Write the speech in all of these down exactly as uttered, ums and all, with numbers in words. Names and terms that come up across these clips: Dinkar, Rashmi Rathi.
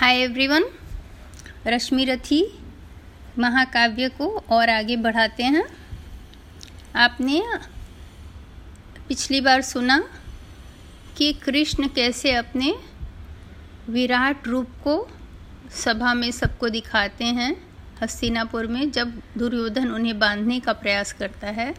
Hi everyone, रश्मि रथी महाकाव्य को और आगे बढ़ाते हैं। आपने पिछली बार सुना कि कृष्ण कैसे अपने विराट रूप को सभा में सबको दिखाते हैं हस्तिनापुर में, जब दुर्योधन उन्हें बांधने का प्रयास करता है।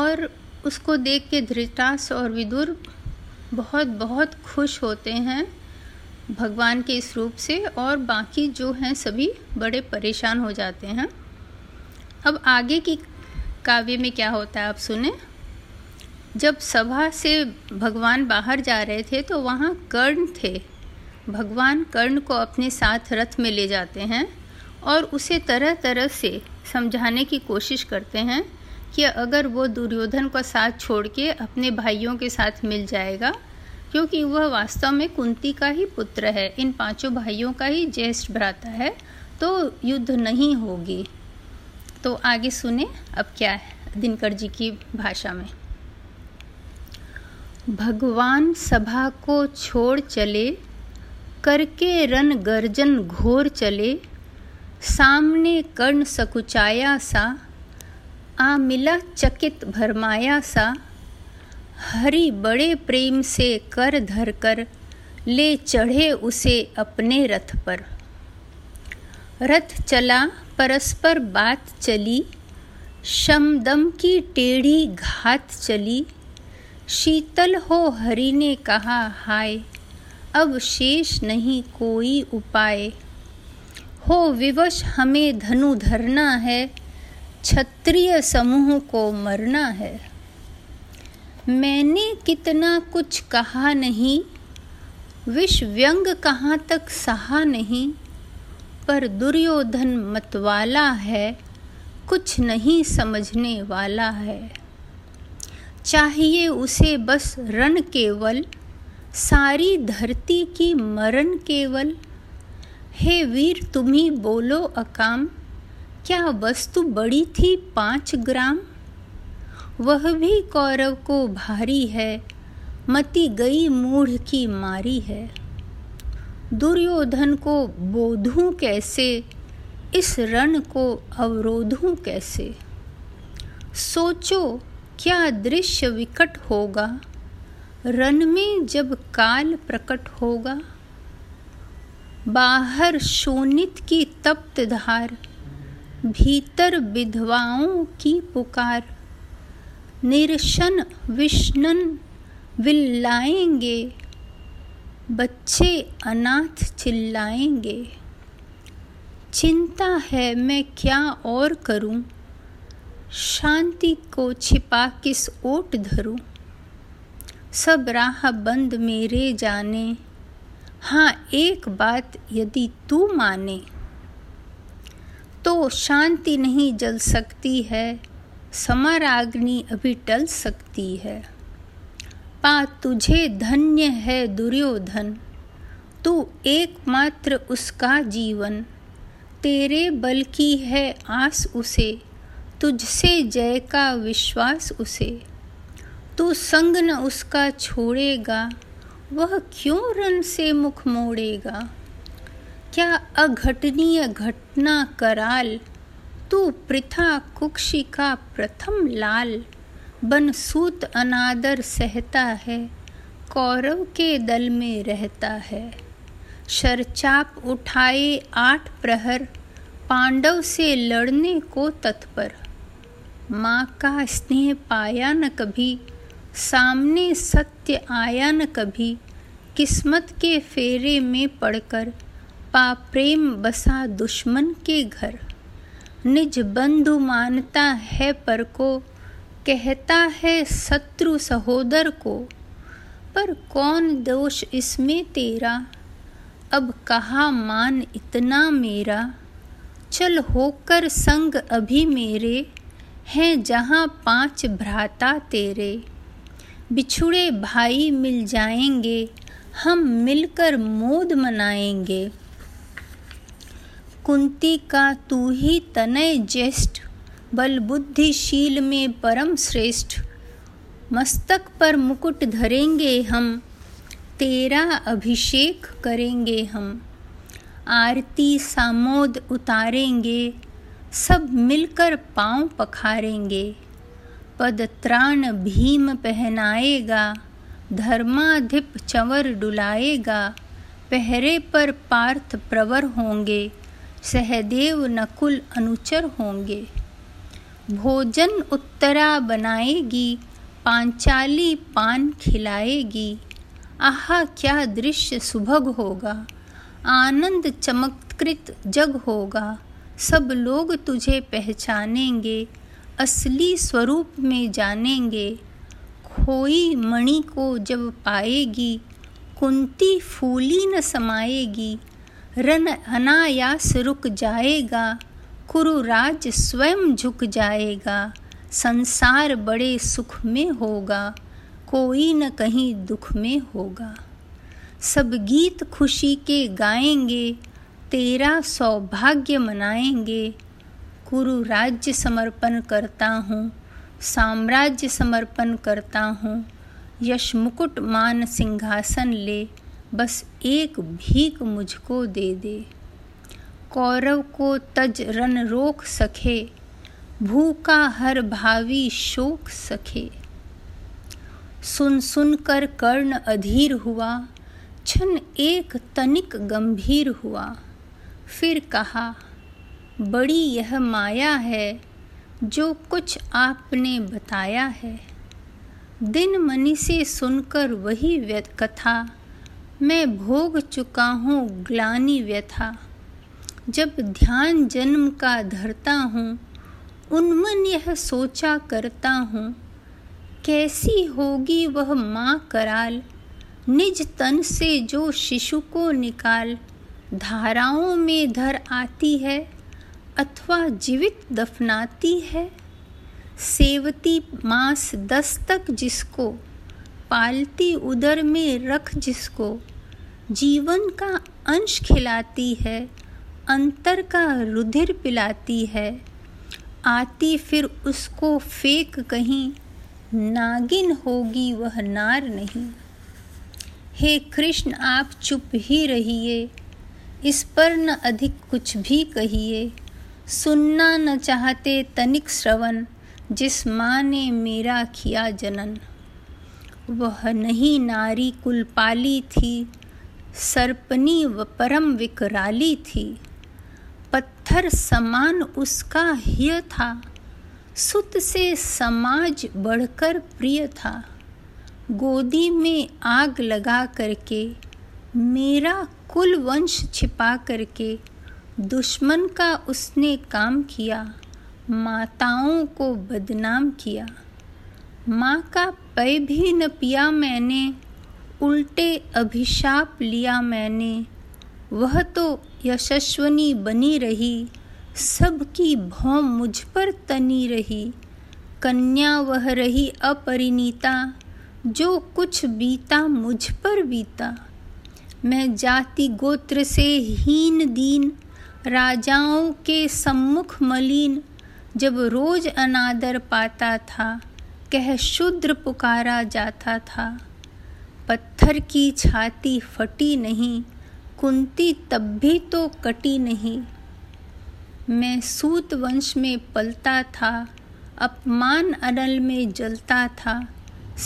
और उसको देख के धृतराष्ट्र और विदुर बहुत बहुत खुश होते हैं भगवान के इस रूप से, और बाकी जो हैं सभी बड़े परेशान हो जाते हैं। अब आगे की काव्य में क्या होता है आप सुने। जब सभा से भगवान बाहर जा रहे थे तो वहाँ कर्ण थे। भगवान कर्ण को अपने साथ रथ में ले जाते हैं और उसे तरह तरह से समझाने की कोशिश करते हैं कि अगर वो दुर्योधन को साथ छोड़ के अपने भाइयों के साथ मिल जाएगा, क्योंकि वह वास्तव में कुंती का ही पुत्र है, इन पांचों भाइयों का ही ज्येष्ठ भ्राता है, तो युद्ध नहीं होगी। तो आगे सुने अब क्या है दिनकर जी की भाषा में। भगवान सभा को छोड़ चले, करके रण गर्जन घोर चले, सामने कर्ण सकुचाया सा, आ मिला चकित भरमाया सा। हरि बड़े प्रेम से कर धर कर, ले चढ़े उसे अपने रथ पर। रथ चला परस्पर बात चली, शमदम की टेढ़ी घात चली। शीतल हो हरि ने कहा हाय, अब शेष नहीं कोई उपाय। हो विवश हमें धनु धरना है, क्षत्रिय समूह को मरना है। मैंने कितना कुछ कहा नहीं, विष व्यंग कहाँ तक सहा नहीं। पर दुर्योधन मतवाला है, कुछ नहीं समझने वाला है। चाहिए उसे बस रण केवल, सारी धरती की मरण केवल। हे वीर तुम्ही बोलो अकाम, क्या वस्तु बड़ी थी पाँच ग्राम। वह भी कौरव को भारी है, मति गई मूढ़ की मारी है। दुर्योधन को बोधूं कैसे, इस रण को अवरोधूं कैसे। सोचो क्या दृश्य विकट होगा, रण में जब काल प्रकट होगा। बाहर शोणित की तप्त धार, भीतर विधवाओं की पुकार। निरशन विष्णन विल्लाएंगे, बच्चे अनाथ चिल्लाएंगे। चिंता है मैं क्या और करूं, शांति को छिपा किस ओट धरूं। सब राह बंद मेरे जाने, हाँ एक बात यदि तू माने। तो शांति नहीं जल सकती है, समराग्नि अभी टल सकती है। पा तुझे धन्य है दुर्योधन, तू एकमात्र उसका जीवन। तेरे बल की है आस उसे, तुझसे जय का विश्वास उसे। तू संग न उसका छोड़ेगा, वह क्यों रण से मुख मोड़ेगा। क्या अघटनीय घटना कराल, तू पृथा कुक्षी का प्रथम लाल। बनसूत अनादर सहता है, कौरव के दल में रहता है। शरचाप उठाए आठ प्रहर, पांडव से लड़ने को तत्पर। माँ का स्नेह पाया न कभी, सामने सत्य आया न कभी। किस्मत के फेरे में पड़कर, पा प्रेम बसा दुश्मन के घर। निज बंधु मानता है पर को, कहता है शत्रु सहोदर को। पर कौन दोष इसमें तेरा, अब कहा मान इतना मेरा। चल होकर संग अभी मेरे, हैं जहाँ पांच भ्राता तेरे। बिछुड़े भाई मिल जाएंगे, हम मिलकर मोद मनाएंगे। कुंती का तू ही तनय ज्येष्ठ, बल बुद्धिशील में परम श्रेष्ठ। मस्तक पर मुकुट धरेंगे हम, तेरा अभिषेक करेंगे हम, आरती सामोद उतारेंगे, सब मिलकर पाँव पखारेंगे। पदत्राण भीम पहनाएगा, धर्माधिप चंवर डुलाएगा। पहरे पर पार्थ प्रवर होंगे, सहदेव नकुल अनुचर होंगे। भोजन उत्तरा बनाएगी, पांचाली पान खिलाएगी। आहा क्या दृश्य सुभग होगा, आनंद चमत्कृत जग होगा। सब लोग तुझे पहचानेंगे, असली स्वरूप में जानेंगे। खोई मणि को जब पाएगी, कुंती फूली न समाएगी। रन अनायास रुक जाएगा, कुरुराज स्वयं झुक जाएगा। संसार बड़े सुख में होगा, कोई न कहीं दुख में होगा। सब गीत खुशी के गाएंगे, तेरा सौभाग्य मनाएंगे। कुरु राज्य समर्पण करता हूँ, साम्राज्य समर्पण करता हूँ। यश मुकुट मान सिंहासन ले, बस एक भीख मुझको दे दे। कौरव को तज रन रोक सके, भूखा हर भावी शोक सके। सुन सुन कर कर्ण अधीर हुआ, क्षण एक तनिक गंभीर हुआ। फिर कहा बड़ी यह माया है, जो कुछ आपने बताया है। दिन मनि से सुनकर वही व्यथ कथा, मैं भोग चुका हूँ ग्लानि व्यथा। जब ध्यान जन्म का धरता हूँ, उन्मन यह सोचा करता हूँ। कैसी होगी वह माँ कराल, निज तन से जो शिशु को निकाल। धाराओं में धर आती है, अथवा जीवित दफनाती है। सेवती मांस दस्तक जिसको, पालती उदर में रख जिसको। जीवन का अंश खिलाती है, अंतर का रुधिर पिलाती है। आती फिर उसको फेंक कहीं, नागिन होगी वह नार नहीं। हे कृष्ण आप चुप ही रहिए, इस पर न अधिक कुछ भी कहिए। सुनना न चाहते तनिक श्रवण, जिस माँ ने मेरा किया जनन। वह नहीं नारी कुलपाली थी, सर्पनी व परम विकराली थी। पत्थर समान उसका हिय था, सुत से समाज बढ़कर प्रिय था। गोदी में आग लगा करके, मेरा कुल वंश छिपा करके। दुश्मन का उसने काम किया, माताओं को बदनाम किया। माँ का पेय भी न पिया मैंने, उल्टे अभिशाप लिया मैंने। वह तो यशस्वनी बनी रही, सबकी भौं मुझ पर तनी रही। कन्या वह रही अपरिणीता, जो कुछ बीता मुझ पर बीता। मैं जाति गोत्र से हीन दीन, राजाओं के सम्मुख मलिन। जब रोज अनादर पाता था, कह शूद्र पुकारा जाता था। पत्थर की छाती फटी नहीं, कुंती तब भी तो कटी नहीं। मैं सूत वंश में पलता था, अपमान अनल में जलता था।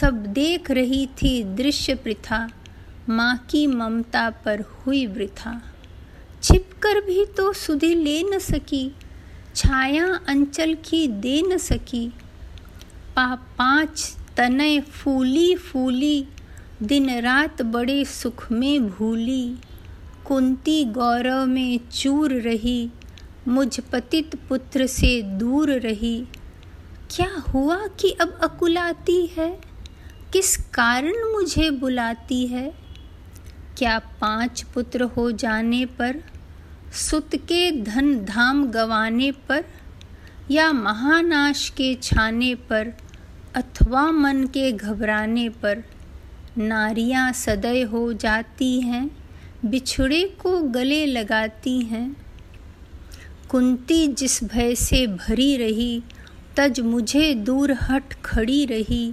सब देख रही थी दृश्य प्रथा, माँ की ममता पर हुई वृथा। छिपकर भी तो सुधि ले न सकी, छाया अंचल की दे न सकी। पा पाँच तनय फूली फूली, दिन रात बड़े सुख में भूली। कुंती गौरव में चूर रही, मुझ पतित पुत्र से दूर रही। क्या हुआ कि अब अकुलाती है, किस कारण मुझे बुलाती है। क्या पांच पुत्र हो जाने पर, सुत के धन धाम गंवाने पर, या महानाश के छाने पर, अथवा मन के घबराने पर। नारियां सदै हो जाती हैं, बिछड़े को गले लगाती हैं। कुंती जिस भय से भरी रही, तज मुझे दूर हट खड़ी रही।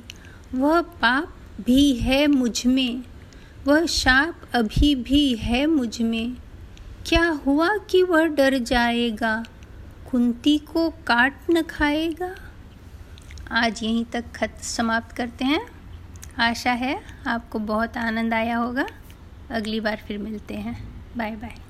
वह पाप भी है मुझ में, वह शाप अभी भी है मुझ में। क्या हुआ कि वह डर जाएगा, कुंती को काट न खाएगा। आज यहीं तक खत समाप्त करते हैं। आशा है आपको बहुत आनंद आया होगा। अगली बार फिर मिलते हैं। Bye bye.